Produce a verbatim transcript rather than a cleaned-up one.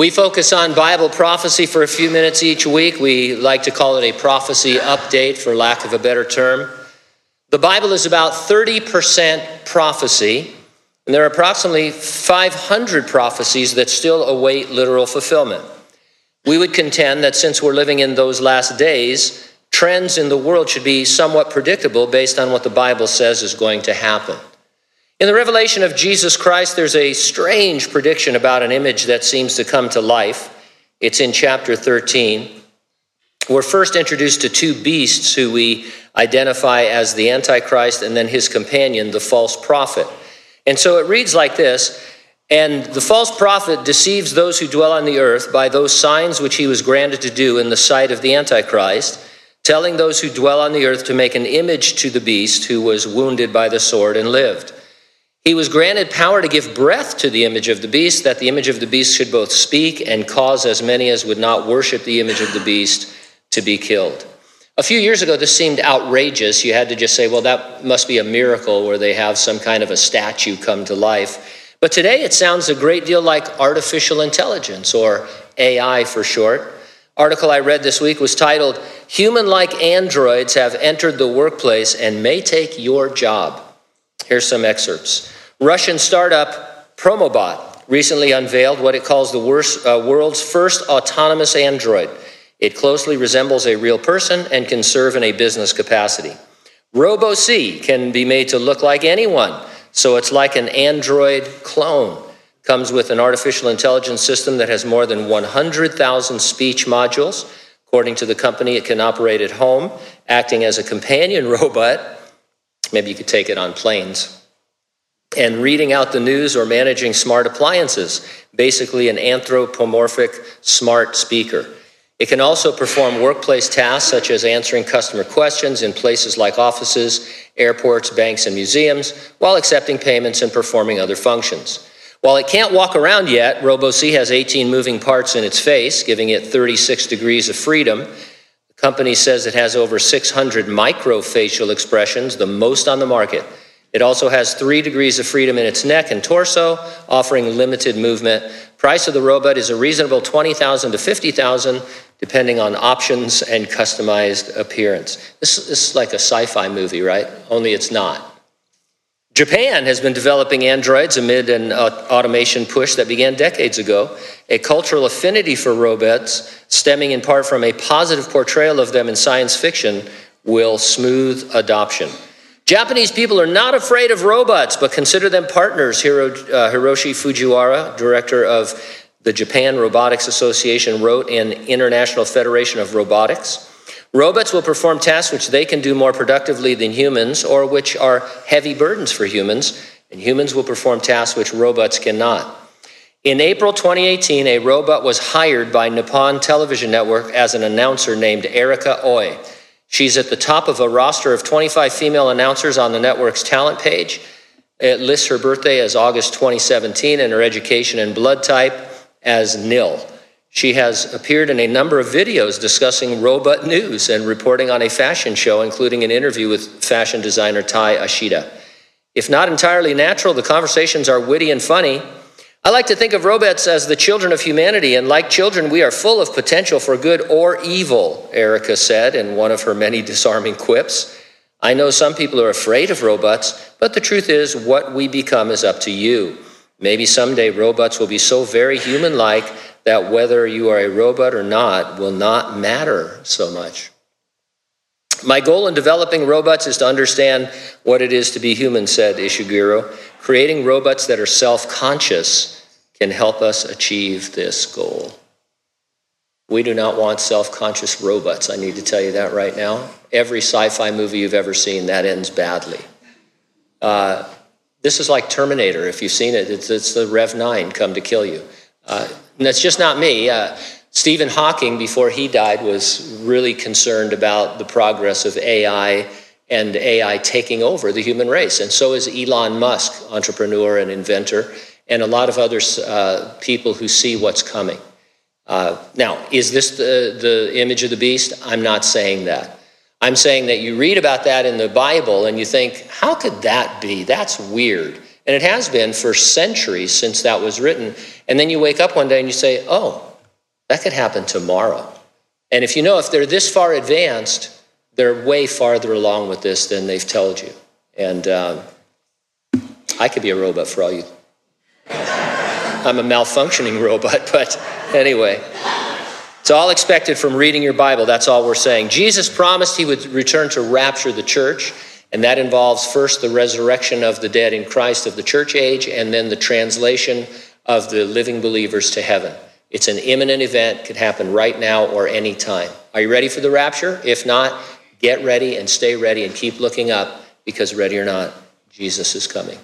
We focus on Bible prophecy for a few minutes each week. We like to call it a prophecy update, for lack of a better term. The Bible is about thirty percent prophecy, and there are approximately five hundred prophecies that still await literal fulfillment. We would contend that since we're living in those last days, trends in the world should be somewhat predictable based on what the Bible says is going to happen. In the revelation of Jesus Christ, there's a strange prediction about an image that seems to come to life. It's in chapter thirteen. We're first introduced to two beasts who we identify as the Antichrist and then his companion, the false prophet. And so it reads like this: "And the false prophet deceives those who dwell on the earth by those signs which he was granted to do in the sight of the Antichrist, telling those who dwell on the earth to make an image to the beast who was wounded by the sword and lived. He was granted power to give breath to the image of the beast, that the image of the beast should both speak and cause as many as would not worship the image of the beast to be killed." A few years ago, this seemed outrageous. You had to just say, well, that must be a miracle where they have some kind of a statue come to life. But today it sounds a great deal like artificial intelligence, or A I for short. Article I read this week was titled, "Human-like Androids Have Entered the Workplace and May Take Your Job." Here's some excerpts. Russian startup Promobot recently unveiled what it calls the worst, uh, world's first autonomous android. It closely resembles a real person and can serve in a business capacity. Robo-C can be made to look like anyone, so it's like an android clone. Comes with an artificial intelligence system that has more than one hundred thousand speech modules. According to the company, it can operate at home, acting as a companion robot. Maybe you could take it on planes. And reading out the news or managing smart appliances, basically an anthropomorphic smart speaker. It can also perform workplace tasks such as answering customer questions in places like offices, airports, banks, and museums, while accepting payments and performing other functions. While it can't walk around yet, Robo-C has eighteen moving parts in its face, giving it thirty-six degrees of freedom. Company says it has over six hundred microfacial expressions, the most on the market. It also has three degrees of freedom in its neck and torso, offering limited movement. Price of the robot is a reasonable twenty thousand dollars to fifty thousand dollars, depending on options and customized appearance. This is like a sci-fi movie, right? Only it's not. Japan has been developing androids amid an automation push that began decades ago. A cultural affinity for robots, stemming in part from a positive portrayal of them in science fiction, will smooth adoption. Japanese people are not afraid of robots, but consider them partners. Hiro, uh, Hiroshi Fujiwara, director of the Japan Robotics Association, wrote in International Federation of Robotics, "Robots will perform tasks which they can do more productively than humans or which are heavy burdens for humans, and humans will perform tasks which robots cannot." In April twenty eighteen, a robot was hired by Nippon Television Network as an announcer named Erica Oi. She's at the top of a roster of twenty-five female announcers on the network's talent page. It lists her birthday as August twenty seventeen and her education and blood type as nil. She has appeared in a number of videos discussing robot news and reporting on a fashion show, including an interview with fashion designer Ty Ashida. If not entirely natural, the conversations are witty and funny. "I like to think of robots as the children of humanity, and like children, we are full of potential for good or evil," Erica said in one of her many disarming quips. "I know some people are afraid of robots, but the truth is what we become is up to you. Maybe someday robots will be so very human-like that whether you are a robot or not will not matter so much. My goal in developing robots is to understand what it is to be human," said Ishiguro. "Creating robots that are self-conscious can help us achieve this goal." We do not want self-conscious robots. I need to tell you that right now. Every sci-fi movie you've ever seen, that ends badly. Uh, this is like Terminator. If you've seen it, it's, it's the Rev nine come to kill you. Uh, and that's just not me. Uh, Stephen Hawking, before he died, was really concerned about the progress of A I and A I taking over the human race. And so is Elon Musk, entrepreneur and inventor, and a lot of other uh, people who see what's coming. Uh, now, is this the, the image of the beast? I'm not saying that. I'm saying that you read about that in the Bible and you think, how could that be? That's weird. And it has been for centuries since that was written. And then you wake up one day and you say, oh, that could happen tomorrow. And if you know, if they're this far advanced, they're way farther along with this than they've told you. And um, I could be a robot for all you. I'm a malfunctioning robot, but anyway. It's all expected from reading your Bible. That's all we're saying. Jesus promised he would return to rapture the church. And that involves first the resurrection of the dead in Christ of the church age, and then the translation of the living believers to heaven. It's an imminent event, could happen right now or any time. Are you ready for the rapture? If not, get ready and stay ready and keep looking up, because ready or not, Jesus is coming.